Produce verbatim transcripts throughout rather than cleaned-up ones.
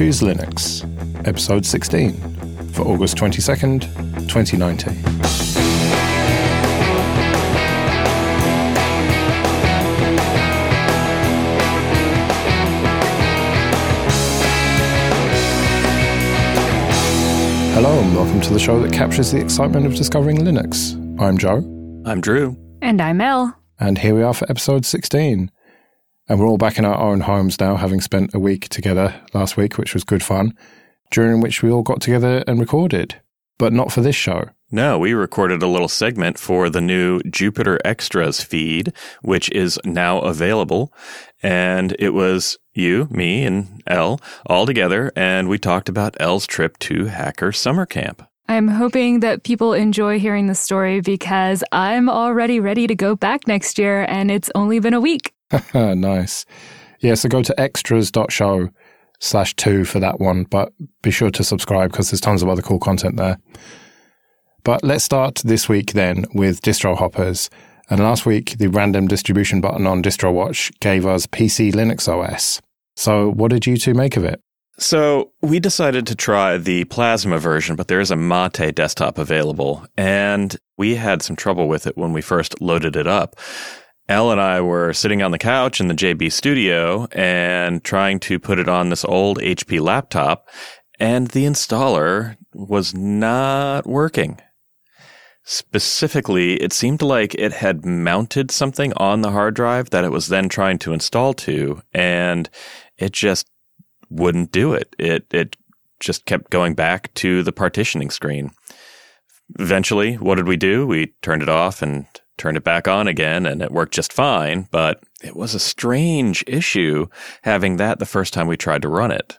Choose Linux, episode sixteen, for August twenty-second, twenty nineteen. Hello and welcome to the show that captures the excitement of discovering Linux. I'm Joe. I'm Drew. And I'm Elle. And here we are for episode sixteen. And we're all back in our own homes now, having spent a week together last week, which was good fun, during which we all got together and recorded, but not for this show. No, we recorded a little segment for the new Jupiter Extras feed, which is now available. And it was you, me, and Elle all together, and we talked about Elle's trip to Hacker Summer Camp. I'm hoping that people enjoy hearing the story because I'm already ready to go back next year, and it's only been a week. Nice. Yeah, so go to extras.show slash two for that one, but be sure to subscribe because there's tons of other cool content there. But let's start this week then with distro hoppers. And last week, the random distribution button on DistroWatch gave us P C Linux O S. So what did you two make of it? So we decided to try the Plasma version, but there is a Mate desktop available, and we had some trouble with it when we first loaded it up. Elle and I were sitting on the couch in the J B studio and trying to put it on this old H P laptop, and the installer was not working. Specifically, it seemed like it had mounted something on the hard drive that it was then trying to install to, and it just wouldn't do it. It it just kept going back to the partitioning screen. Eventually, what did we do? We turned it off and turned it back on again, and it worked just fine, but it was a strange issue having that the first time we tried to run it.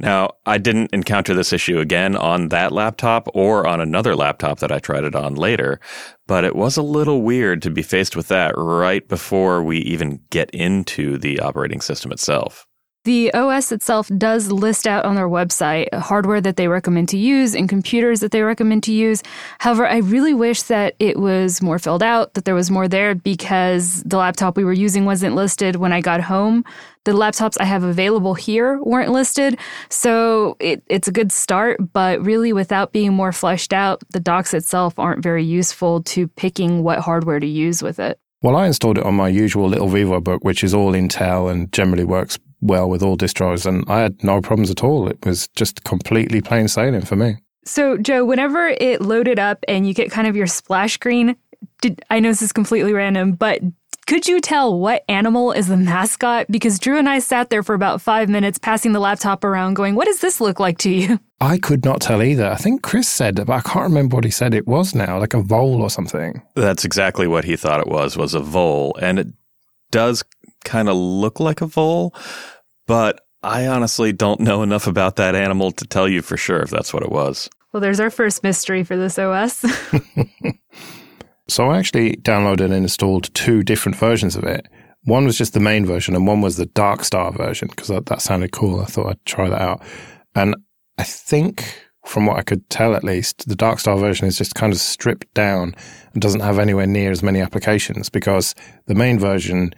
Now, I didn't encounter this issue again on that laptop or on another laptop that I tried it on later, but it was a little weird to be faced with that right before we even get into the operating system itself. The O S itself does list out on their website hardware that they recommend to use and computers that they recommend to use. However, I really wish that it was more filled out, that there was more there, because the laptop we were using wasn't listed when I got home. The laptops I have available here weren't listed, so it, it's a good start, but really without being more fleshed out, the docs itself aren't very useful to picking what hardware to use with it. Well, I installed it on my usual little VivoBook, which is all Intel and generally works well with all distros, and I had no problems at all. It was just completely plain sailing for me. So, Joe, whenever it loaded up and you get kind of your splash screen, did, I know this is completely random, but could you tell what animal is the mascot? Because Drew and I sat there for about five minutes passing the laptop around going, what does this look like to you? I could not tell either. I think Chris said, but I can't remember what he said it was now, like a vole or something. That's exactly what he thought it was, was a vole, and it does kind of look like a vole, but I honestly don't know enough about that animal to tell you for sure if that's what it was. Well, there's our first mystery for this O S. So I actually downloaded and installed two different versions of it. One was just the main version and one was the Dark Star version because that, that sounded cool. I thought I'd try that out. And I think, from what I could tell at least, the Dark Star version is just kind of stripped down and doesn't have anywhere near as many applications because the main version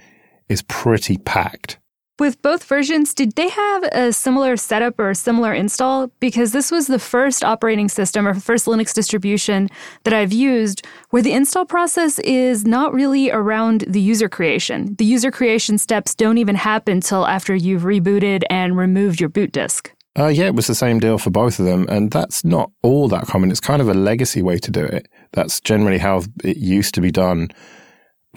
is pretty packed. With both versions, did they have a similar setup or a similar install? Because this was the first operating system or first Linux distribution that I've used where the install process is not really around the user creation. The user creation steps don't even happen till after you've rebooted and removed your boot disk. Uh, yeah, it was the same deal for both of them, and that's not all that common. It's kind of a legacy way to do it. That's generally how it used to be done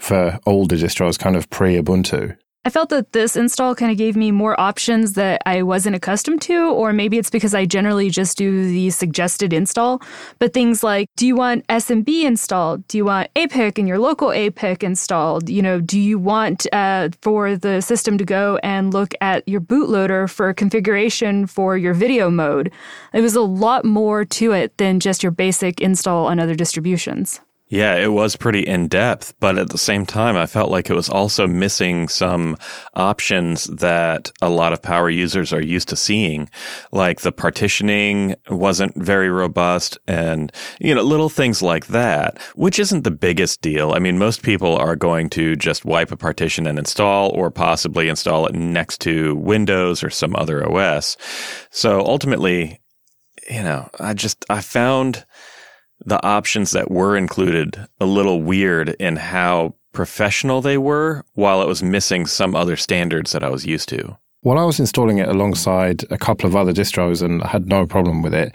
for older distros, kind of pre-Ubuntu. I felt that this install kind of gave me more options that I wasn't accustomed to, or maybe it's because I generally just do the suggested install. But things like, do you want S M B installed? Do you want A P I C and your local A P I C installed? You know, do you want uh, for the system to go and look at your bootloader for configuration for your video mode? It was a lot more to it than just your basic install on other distributions. Yeah, it was pretty in-depth, but at the same time, I felt like it was also missing some options that a lot of power users are used to seeing. Like the partitioning wasn't very robust and, you know, little things like that, which isn't the biggest deal. I mean, most people are going to just wipe a partition and install, or possibly install it next to Windows or some other O S. So ultimately, you know, I just, I found the options that were included a little weird in how professional they were, while it was missing some other standards that I was used to. While I was installing it alongside a couple of other distros and I had no problem with it,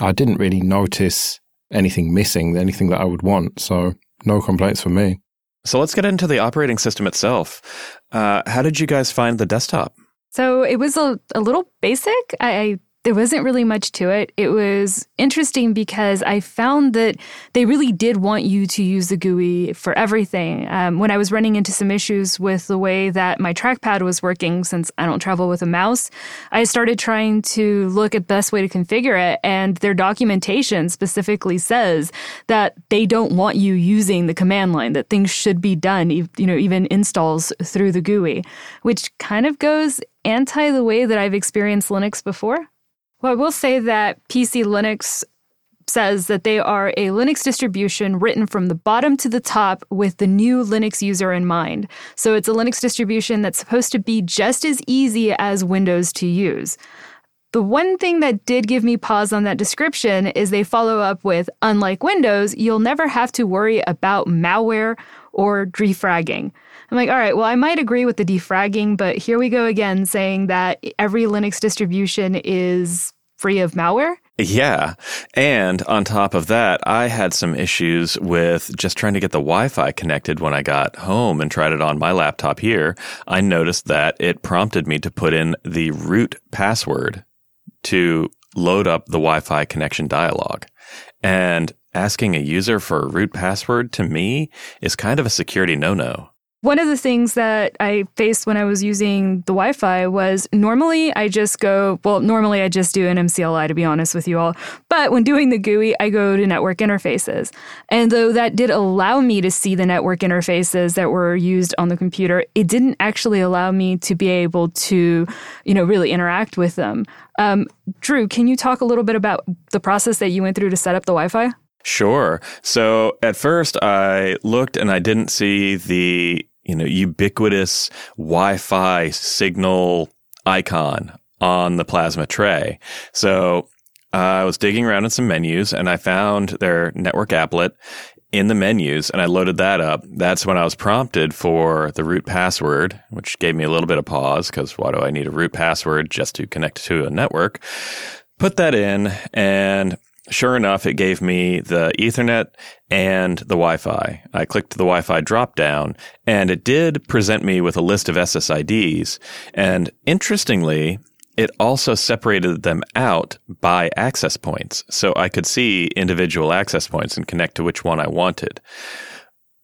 I didn't really notice anything missing, anything that I would want. So no complaints from me. So let's get into the operating system itself. Uh, how did you guys find the desktop? So it was a, a little basic. I, I There wasn't really much to it. It was interesting because I found that they really did want you to use the G U I for everything. Um, when I was running into some issues with the way that my trackpad was working, since I don't travel with a mouse, I started trying to look at the best way to configure it. And their documentation specifically says that they don't want you using the command line, that things should be done, you know, even installs through the G U I, which kind of goes anti the way that I've experienced Linux before. Well, I will say that P C Linux says that they are a Linux distribution written from the bottom to the top with the new Linux user in mind. So it's a Linux distribution that's supposed to be just as easy as Windows to use. The one thing that did give me pause on that description is they follow up with, unlike Windows, you'll never have to worry about malware or defragging. I'm like, all right, well, I might agree with the defragging, but here we go again saying that every Linux distribution is free of malware. Yeah. And on top of that, I had some issues with just trying to get the Wi-Fi connected when I got home and tried it on my laptop here. I noticed that it prompted me to put in the root password to load up the Wi-Fi connection dialog. And asking a user for a root password, to me, is kind of a security no-no. One of the things that I faced when I was using the Wi-Fi was normally I just go, well, normally I just do an M C L I, to be honest with you all. But when doing the G U I, I go to network interfaces. And though that did allow me to see the network interfaces that were used on the computer, it didn't actually allow me to be able to, you know, really interact with them. Um, Drew, can you talk a little bit about the process that you went through to set up the Wi-Fi? Sure. So at first I looked and I didn't see the, you know, ubiquitous Wi-Fi signal icon on the Plasma tray. So uh, I was digging around in some menus and I found their network applet in the menus and I loaded that up. That's when I was prompted for the root password, which gave me a little bit of pause because why do I need a root password just to connect to a network? Put that in, and sure enough, it gave me the Ethernet and the Wi-Fi. I clicked the Wi-Fi drop-down, and it did present me with a list of S S I Ds. And interestingly, it also separated them out by access points, so I could see individual access points and connect to which one I wanted,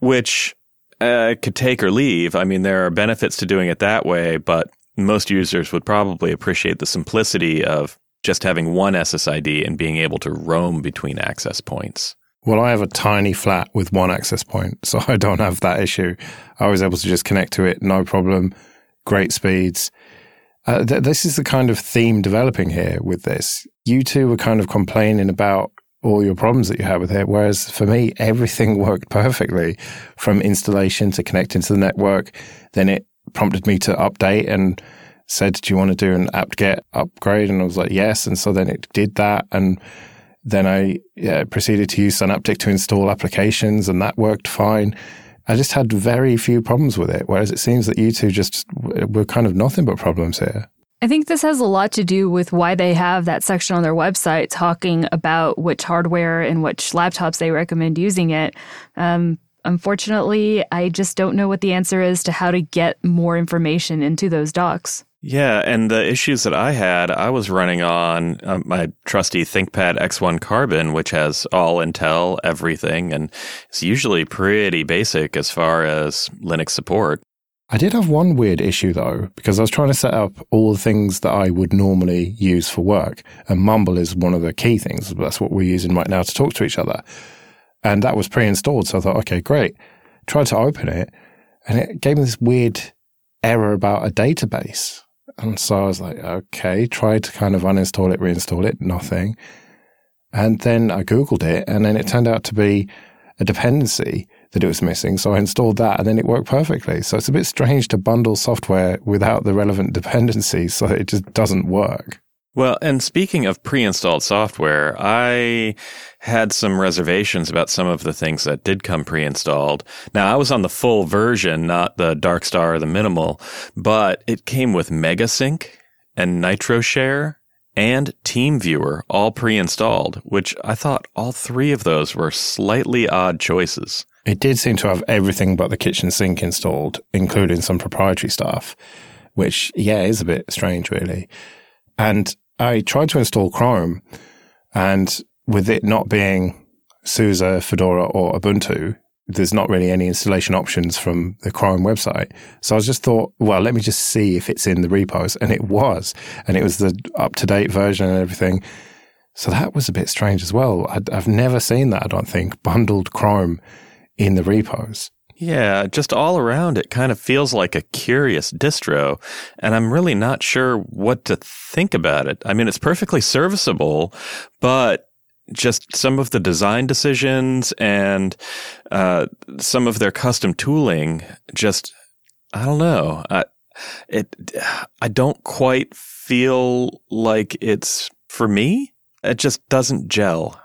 which uh, could take or leave. I mean, there are benefits to doing it that way, but most users would probably appreciate the simplicity of just having one S S I D and being able to roam between access points. Well, I have a tiny flat with one access point, so I don't have that issue. I was able to just connect to it, no problem, great speeds. Uh, th- this is the kind of theme developing here with this. You two were kind of complaining about all your problems that you had with it, whereas for me, everything worked perfectly, from installation to connecting to the network. Then it prompted me to update and said, do you want to do an apt-get upgrade? And I was like, yes. And so then it did that. And then I yeah, proceeded to use Synaptic to install applications, and that worked fine. I just had very few problems with it, whereas it seems that you two just were kind of nothing but problems here. I think this has a lot to do with why they have that section on their website talking about which hardware and which laptops they recommend using it. Um, unfortunately, I just don't know what the answer is to how to get more information into those docs. Yeah, and the issues that I had, I was running on uh, my trusty ThinkPad X one Carbon, which has all Intel, everything, and it's usually pretty basic as far as Linux support. I did have one weird issue, though, because I was trying to set up all the things that I would normally use for work, and Mumble is one of the key things. That's what we're using right now to talk to each other. And that was pre-installed. So I thought, okay, great. Tried to open it, and it gave me this weird error about a database. And so I was like, okay, tried to kind of uninstall it, reinstall it, nothing. And then I Googled it, and then it turned out to be a dependency that it was missing. So I installed that, and then it worked perfectly. So it's a bit strange to bundle software without the relevant dependencies, so it just doesn't work. Well, and speaking of pre-installed software, I had some reservations about some of the things that did come pre-installed. Now, I was on the full version, not the Dark Star or the minimal, but it came with MegaSync and NitroShare and TeamViewer all pre-installed, which I thought all three of those were slightly odd choices. It did seem to have everything but the kitchen sink installed, including some proprietary stuff, which, yeah, is a bit strange, really. And I tried to install Chrome, and with it not being SUSE, Fedora, or Ubuntu, there's not really any installation options from the Chrome website. So I just thought, well, let me just see if it's in the repos. And it was. And it was the up-to-date version and everything. So that was a bit strange as well. I'd, I've never seen that, I don't think, bundled Chrome in the repos. Yeah, just all around, it kind of feels like a curious distro, and I'm really not sure what to think about it. I mean, it's perfectly serviceable, but just some of the design decisions and uh, some of their custom tooling, just, I don't know. I, it, I don't quite feel like it's for me. It just doesn't gel.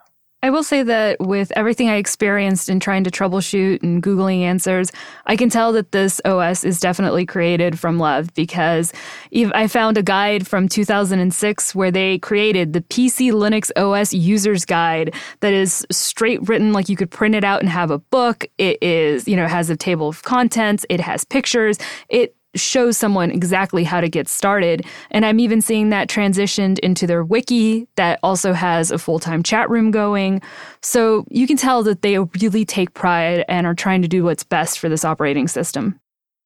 I will say that with everything I experienced in trying to troubleshoot and Googling answers, I can tell that this O S is definitely created from love, because I found a guide from two thousand six where they created the P C Linux O S User's Guide that is straight written, like you could print it out and have a book. It is, you know, has a table of contents. It has pictures. It shows someone exactly how to get started. And I'm even seeing that transitioned into their wiki that also has a full-time chat room going. So you can tell that they really take pride and are trying to do what's best for this operating system.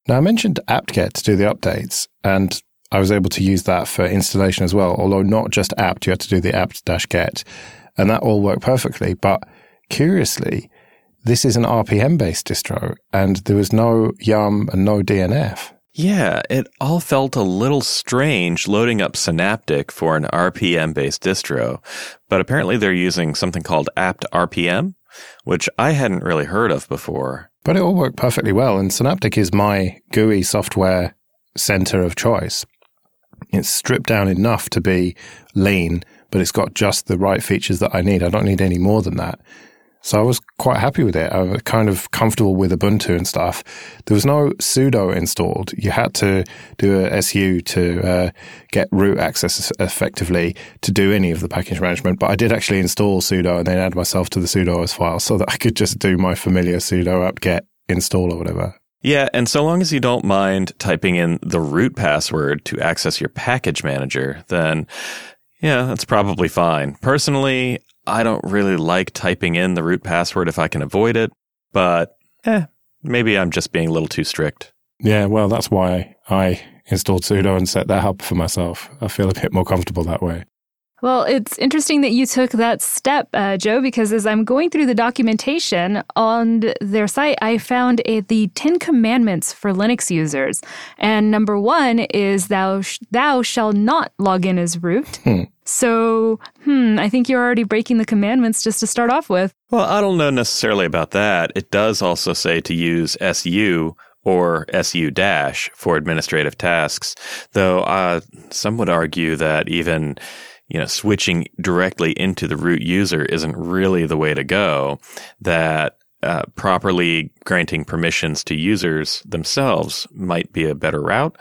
Now, I mentioned apt-get to do the updates, and I was able to use that for installation as well, although not just apt, you had to do the apt-get, and that all worked perfectly. But curiously, this is an R P M-based distro, and there was no yum and no D N F. Yeah, it all felt a little strange loading up Synaptic for an R P M-based distro, but apparently they're using something called apt R P M, which I hadn't really heard of before. But it all worked perfectly well, and Synaptic is my G U I software center of choice. It's stripped down enough to be lean, but it's got just the right features that I need. I don't need any more than that. So I was quite happy with it. I was kind of comfortable with Ubuntu and stuff. There was no sudo installed. You had to do a S U to uh, get root access effectively to do any of the package management. But I did actually install sudo and then add myself to the sudo as file so that I could just do my familiar sudo apt-get install or whatever. Yeah, and so long as you don't mind typing in the root password to access your package manager, then yeah, that's probably fine. Personally, I don't really like typing in the root password if I can avoid it, but eh, maybe I'm just being a little too strict. Yeah, well, that's why I installed sudo and set that up for myself. I feel a bit more comfortable that way. Well, it's interesting that you took that step, uh, Joe, because as I'm going through the documentation on their site, I found a, the Ten Commandments for Linux users. And number one is thou, sh- thou shall not log in as root. Hmm. So, hmm, I think you're already breaking the commandments just to start off with. Well, I don't know necessarily about that. It does also say to use S U or S U dash for administrative tasks, though uh, some would argue that even, you know, switching directly into the root user isn't really the way to go, that uh, properly granting permissions to users themselves might be a better route.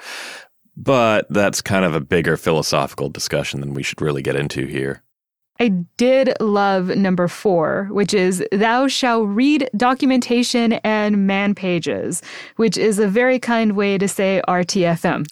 But that's kind of a bigger philosophical discussion than we should really get into here. I did love number four, which is thou shall read documentation and man pages, which is a very kind way to say R T F M.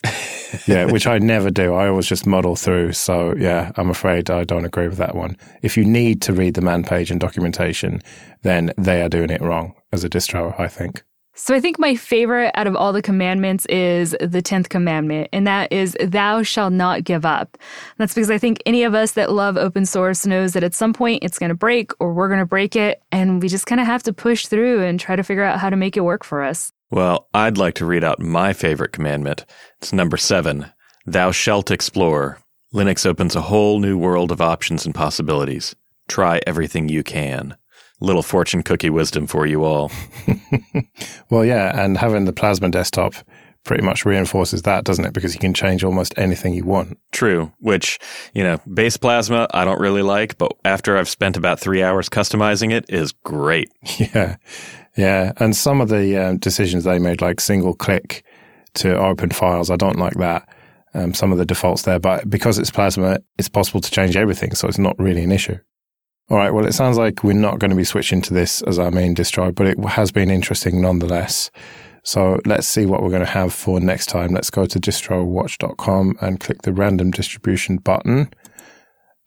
Yeah, which I never do. I always just muddle through. So yeah, I'm afraid I don't agree with that one. If you need to read the man page and documentation, then they are doing it wrong as a distro, I think. So I think my favorite out of all the commandments is the tenth commandment, and that is, thou shalt not give up. And that's because I think any of us that love open source knows that at some point it's going to break or we're going to break it, and we just kind of have to push through and try to figure out how to make it work for us. Well, I'd like to read out my favorite commandment. It's number seven, thou shalt explore. Linux opens a whole new world of options and possibilities. Try everything you can. Little fortune cookie wisdom for you all. Well, yeah, and having the Plasma desktop pretty much reinforces that, doesn't it? Because you can change almost anything you want. True, which, you know, base Plasma I don't really like, but after I've spent about three hours customizing it, is great. Yeah, yeah. And some of the um, decisions they made, like single click to open files, I don't like that. Um, some of the defaults there, but because it's Plasma, it's possible to change everything, so it's not really an issue. All right, well, it sounds like we're not going to be switching to this as our main distro, but it has been interesting nonetheless. So let's see what we're going to have for next time. Let's go to distro watch dot com and click the random distribution button.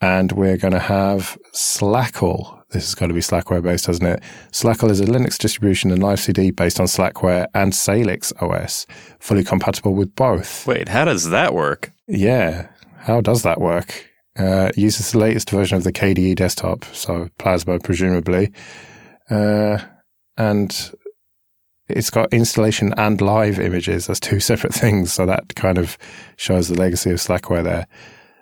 And we're going to have Slackle. This is going to be Slackware based, isn't it? Slackle is a Linux distribution and live C D based on Slackware and Salix O S, fully compatible with both. Wait, how does that work? Yeah, how does that work? Uh, uses the latest version of the K D E desktop, so Plasma presumably, uh, and it's got installation and live images. That's two separate things, so that kind of shows the legacy of Slackware there.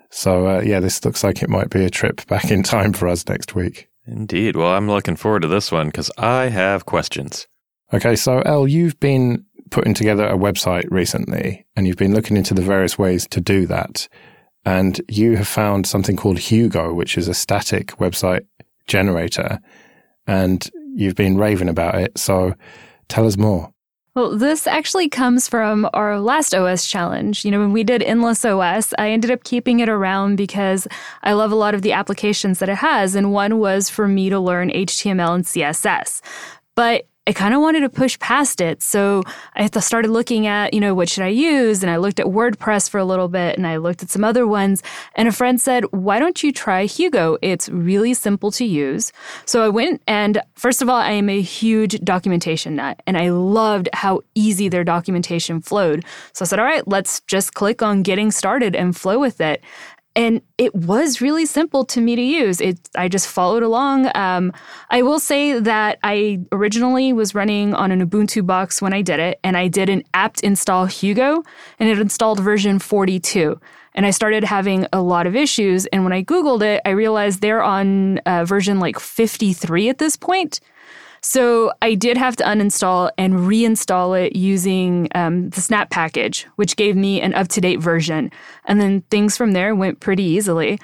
So uh, yeah, this looks like it might be a trip back in time for us next week. Indeed. Well, I'm looking forward to this one because I have questions. Okay, so Elle, you've been putting together a website recently, and you've been looking into the various ways to do that. And you have found something called Hugo, which is a static website generator, and you've been raving about it. So tell us more. Well, this actually comes from our last O S challenge. You know, when we did Endless O S, I ended up keeping it around because I love a lot of the applications that it has. And one was for me to learn H T M L and C S S. But I kind of wanted to push past it. So I started looking at, you know, what should I use? And I looked at WordPress for a little bit, and I looked at some other ones. And a friend said, why don't you try Hugo? It's really simple to use. So I went, and first of all, I am a huge documentation nut, and I loved how easy their documentation flowed. So I said, all right, let's just click on getting started and flow with it. And it was really simple to me to use. It, I just followed along. Um, I will say that I originally was running on an Ubuntu box when I did it, and I did an apt install Hugo, and it installed version forty-two. And I started having a lot of issues, and when I Googled it, I realized they're on uh, version like fifty-three at this point. So I did have to uninstall and reinstall it using um, the snap package, which gave me an up-to-date version. And then things from there went pretty easily.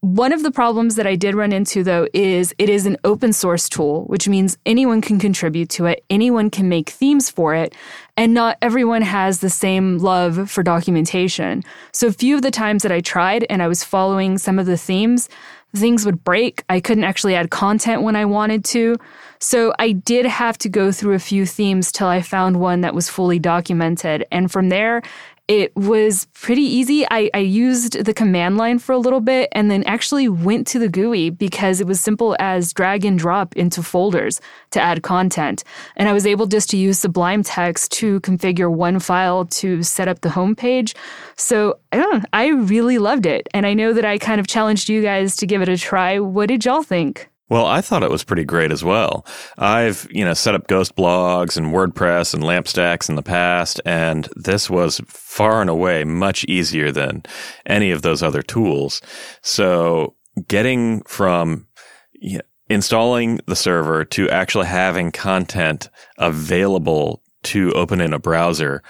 One of the problems that I did run into, though, is it is an open source tool, which means anyone can contribute to it, anyone can make themes for it, and not everyone has the same love for documentation. So a few of the times that I tried and I was following some of the themes, things would break. I couldn't actually add content when I wanted to. So I did have to go through a few themes till I found one that was fully documented. And from there, it was pretty easy. I, I used the command line for a little bit and then actually went to the G U I because it was simple as drag and drop into folders to add content. And I was able just to use Sublime Text to configure one file to set up the homepage. So I don't know, I really loved it. And I know that I kind of challenged you guys to give it a try. What did y'all think? Well, I thought it was pretty great as well. I've, you know, set up Ghost blogs and WordPress and LAMP stacks in the past, and this was far and away much easier than any of those other tools. So getting from, you know, installing the server to actually having content available to open in a browser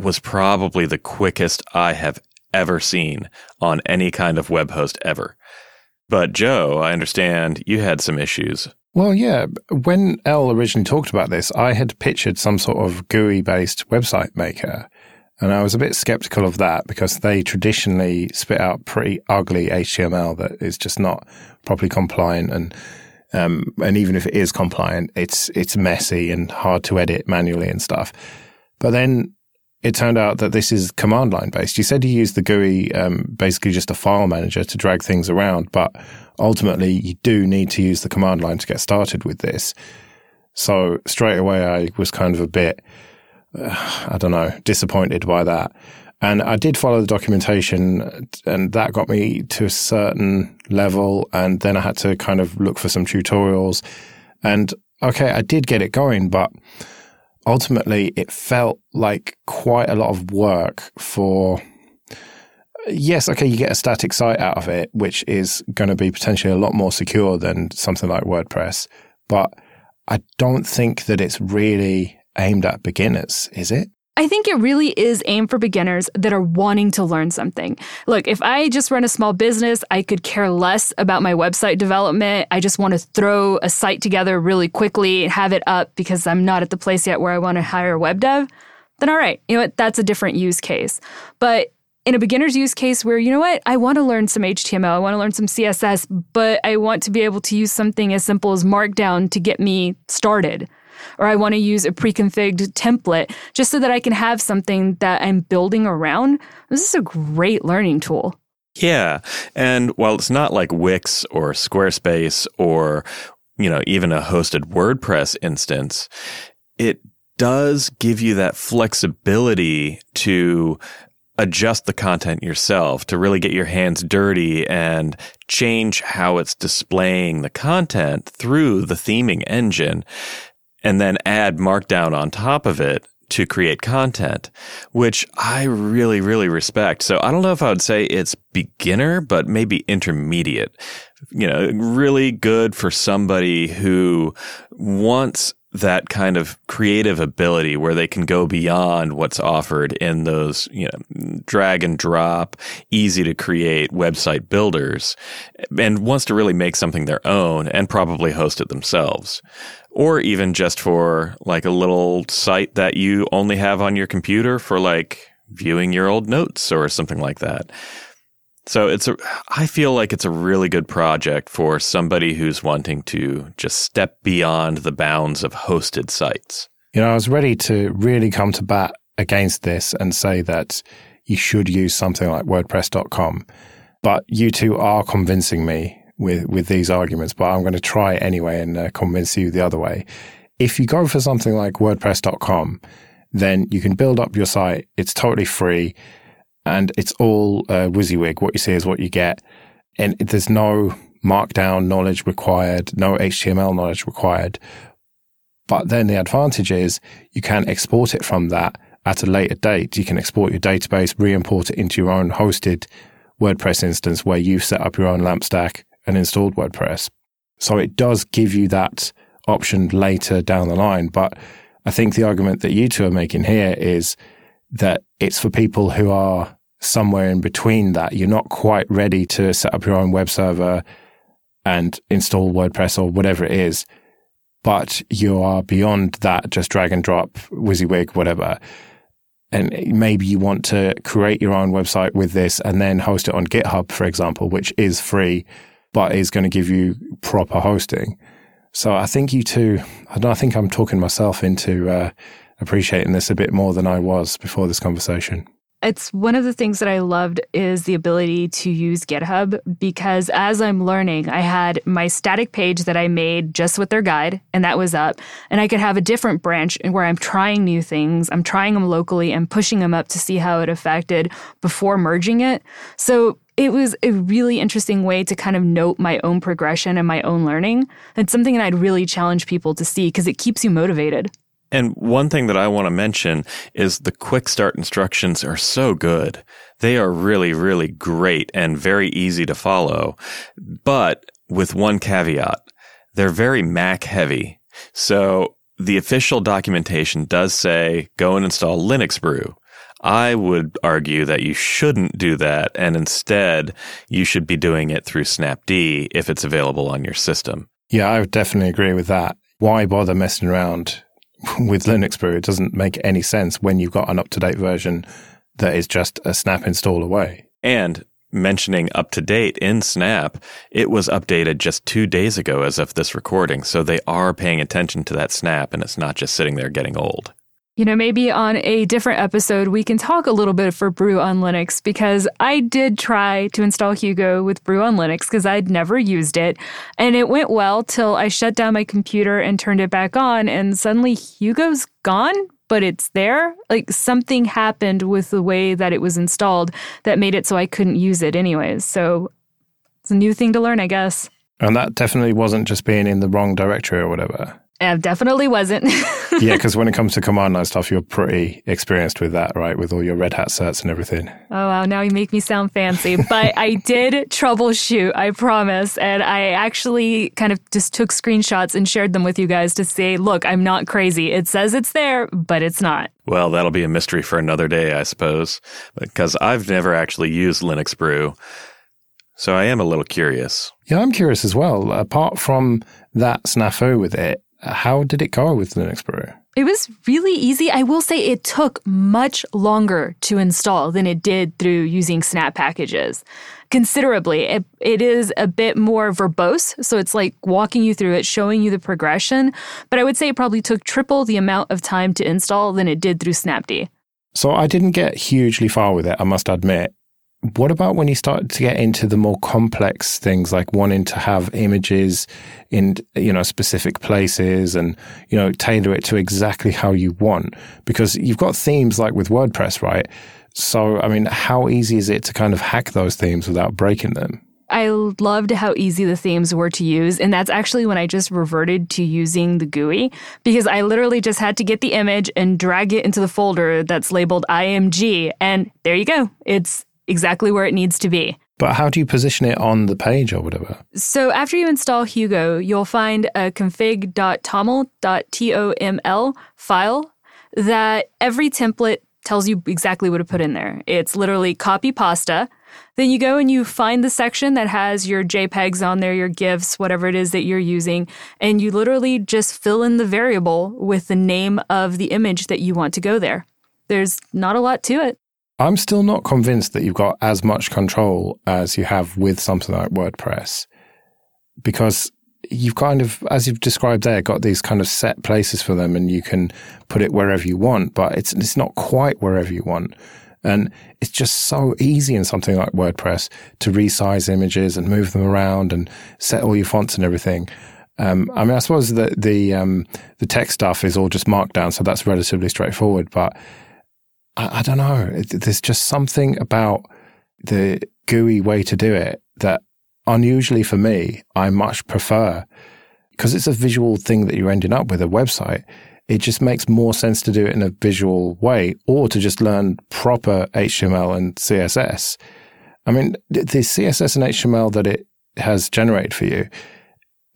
was probably the quickest I have ever seen on any kind of web host ever. But Joe, I understand you had some issues. Well, yeah. When Elle originally talked about this, I had pictured some sort of G U I-based website maker. And I was a bit skeptical of that because they traditionally spit out pretty ugly H T M L that is just not properly compliant. And um, and even if it is compliant, it's it's messy and hard to edit manually and stuff. But then it turned out that this is command line based. You said you used the G U I, um, basically just a file manager to drag things around, but ultimately you do need to use the command line to get started with this. So straight away, I was kind of a bit, uh, I don't know, disappointed by that. And I did follow the documentation, and that got me to a certain level. And then I had to kind of look for some tutorials. And okay, I did get it going, but ultimately it felt like quite a lot of work for, yes, okay, you get a static site out of it, which is going to be potentially a lot more secure than something like WordPress. But I don't think that it's really aimed at beginners, is it? I think it really is aimed for beginners that are wanting to learn something. Look, if I just run a small business, I could care less about my website development. I just want to throw a site together really quickly and have it up because I'm not at the place yet where I want to hire a web dev. Then all right, you know what? That's a different use case. But in a beginner's use case where, you know what, I want to learn some H T M L, I want to learn some C S S, but I want to be able to use something as simple as Markdown to get me started. Or I want to use a pre-configured template just so that I can have something that I'm building around. This is a great learning tool. Yeah. And while it's not like Wix or Squarespace or, you know, even a hosted WordPress instance, it does give you that flexibility to adjust the content yourself, to really get your hands dirty and change how it's displaying the content through the theming engine, and then add Markdown on top of it to create content, which I really, really respect. So I don't know if I would say it's beginner, but maybe intermediate. You know, really good for somebody who wants that kind of creative ability where they can go beyond what's offered in those, you know, drag and drop, easy to create website builders, and wants to really make something their own and probably host it themselves. Or even just for like a little site that you only have on your computer for like viewing your old notes or something like that. So it's a, I feel like it's a really good project for somebody who's wanting to just step beyond the bounds of hosted sites. You know, I was ready to really come to bat against this and say that you should use something like WordPress dot com, but you two are convincing me with, with these arguments, but I'm going to try anyway and uh, convince you the other way. If you go for something like WordPress dot com, then you can build up your site. It's totally free. And it's all uh, WYSIWYG. What you see is what you get. And there's no Markdown knowledge required, no H T M L knowledge required. But then the advantage is you can export it from that at a later date. You can export your database, re-import it into your own hosted WordPress instance where you've set up your own LAMP stack and installed WordPress. So it does give you that option later down the line. But I think the argument that you two are making here is that it's for people who are somewhere in between that. You're not quite ready to set up your own web server and install WordPress or whatever it is, but you are beyond that, just drag and drop, WYSIWYG, whatever. And maybe you want to create your own website with this and then host it on GitHub, for example, which is free, but is going to give you proper hosting. So I think you two, I don't, I think I'm talking myself into uh, appreciating this a bit more than I was before this conversation. It's one of the things that I loved is the ability to use GitHub, because as I'm learning, I had my static page that I made just with their guide, and that was up. And I could have a different branch where I'm trying new things. I'm trying them locally and pushing them up to see how it affected before merging it. So it was a really interesting way to kind of note my own progression and my own learning. It's something that I'd really challenge people to see because it keeps you motivated. And one thing that I want to mention is the quick start instructions are so good. They are really, really great and very easy to follow. But with one caveat, they're very Mac heavy. So the official documentation does say go and install Linuxbrew. I would argue that you shouldn't do that, and instead you should be doing it through snapd if it's available on your system. Yeah, I would definitely agree with that. Why bother messing around with Linuxbrew? It doesn't make any sense when you've got an up-to-date version that is just a snap install away. And mentioning up-to-date in Snap, it was updated just two days ago as of this recording, so they are paying attention to that Snap, and it's not just sitting there getting old. you know, maybe on a different episode, we can talk a little bit for Brew on Linux, because I did try to install Hugo with Brew on Linux because I'd never used it. And it went well till I shut down my computer and turned it back on, and suddenly Hugo's gone, but it's there. Like, something happened with the way that it was installed that made it so I couldn't use it anyways. So it's a new thing to learn, I guess. And that definitely wasn't just being in the wrong directory or whatever. It definitely wasn't. Yeah, because when it comes to command line stuff, you're pretty experienced with that, right? With all your Red Hat certs and everything. Oh, wow. Now you make me sound fancy. But I did troubleshoot, I promise. And I actually kind of just took screenshots and shared them with you guys to say, look, I'm not crazy. It says it's there, but it's not. Well, that'll be a mystery for another day, I suppose, because I've never actually used Linuxbrew. So I am a little curious. Yeah, I'm curious as well. Apart from that snafu with it, how did it go with Linuxbrew? It was really easy. I will say it took much longer to install than it did through using snap packages. Considerably. It, it is a bit more verbose, so it's like walking you through it, showing you the progression. But I would say it probably took triple the amount of time to install than it did through snapd. So I didn't get hugely far with it, I must admit. What about when you started to get into the more complex things, like wanting to have images in, you know, specific places and, you know, tailor it to exactly how you want? Because you've got themes like with WordPress, right? So, I mean, how easy is it to kind of hack those themes without breaking them? I loved how easy the themes were to use. And that's actually when I just reverted to using the G U I, because I literally just had to get the image and drag it into the folder that's labeled I M G. And there you go. It's exactly where it needs to be. But how do you position it on the page or whatever? So after you install Hugo, you'll find a config dot toml file that every template tells you exactly what to put in there. It's literally copy pasta. Then you go and you find the section that has your JPEGs on there, your GIFs, whatever it is that you're using, and you literally just fill in the variable with the name of the image that you want to go there. There's not a lot to it. I'm still not convinced that you've got as much control as you have with something like WordPress, because you've kind of, as you've described there, got these kind of set places for them and you can put it wherever you want, but it's it's not quite wherever you want. And it's just so easy in something like WordPress to resize images and move them around and set all your fonts and everything. Um, I mean, I suppose that the, um, the text stuff is all just markdown, so that's relatively straightforward, but I, I don't know. There's just something about the G U I way to do it that, unusually for me, I much prefer, because it's a visual thing that you're ending up with, a website. It just makes more sense to do it in a visual way, or to just learn proper H T M L and C S S. I mean, the C S S and H T M L that it has generated for you,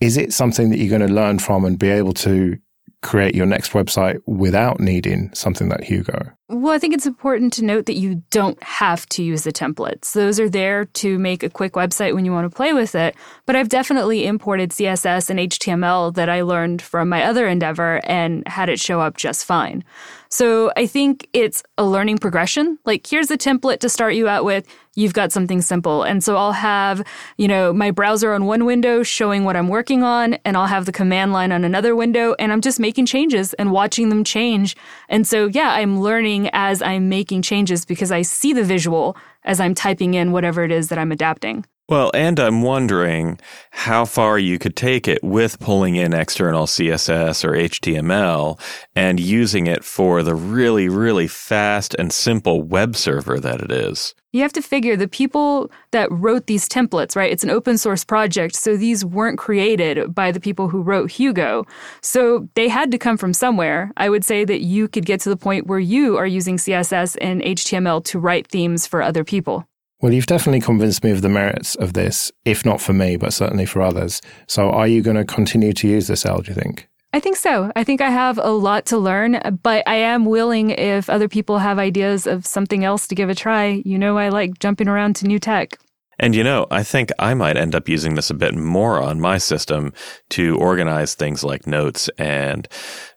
is it something that you're going to learn from and be able to create your next website without needing something like Hugo? Well, I think it's important to note that you don't have to use the templates. Those are there to make a quick website when you want to play with it. But I've definitely imported C S S and H T M L that I learned from my other endeavor and had it show up just fine. So I think it's a learning progression. Like, here's a template to start you out with. You've got something simple. And so I'll have, you know, my browser on one window showing what I'm working on, and I'll have the command line on another window, and I'm just making changes and watching them change. And so, yeah, I'm learning as I'm making changes because I see the visual as I'm typing in whatever it is that I'm adapting. Well, and I'm wondering how far you could take it with pulling in external C S S or H T M L and using it for the really, really fast and simple web server that it is. You have to figure the people that wrote these templates, right? It's an open source project, so these weren't created by the people who wrote Hugo. So they had to come from somewhere. I would say that you could get to the point where you are using C S S and H T M L to write themes for other people. Well, you've definitely convinced me of the merits of this, if not for me, but certainly for others. So are you going to continue to use this, Al, do you think? I think so. I think I have a lot to learn, but I am willing, if other people have ideas of something else, to give a try. You know, I like jumping around to new tech. And, you know, I think I might end up using this a bit more on my system to organize things like notes and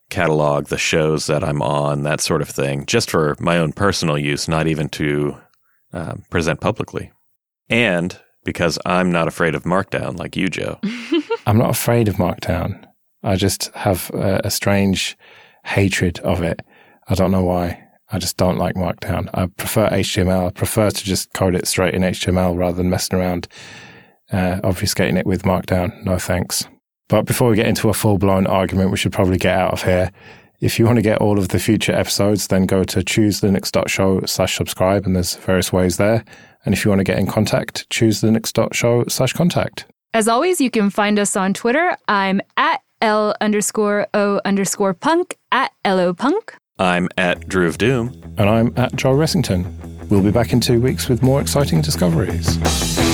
catalog the shows that I'm on, that sort of thing, just for my own personal use, not even to Um, present publicly. And because I'm not afraid of Markdown like you, Joe. I'm not afraid of Markdown. I just have a, a strange hatred of it. I don't know why. I just don't like Markdown. I prefer H T M L. I prefer to just code it straight in H T M L rather than messing around, uh, obfuscating it with Markdown. No thanks. But before we get into a full-blown argument, we should probably get out of here. If you want to get all of the future episodes, then go to chooselinux.show slash subscribe, and there's various ways there. And if you want to get in contact, chooselinux.show slash contact. As always, you can find us on Twitter. I'm at L underscore O underscore punk, at L O punk. I'm at Drew of Doom. And I'm at Joe Ressington. We'll be back in two weeks with more exciting discoveries.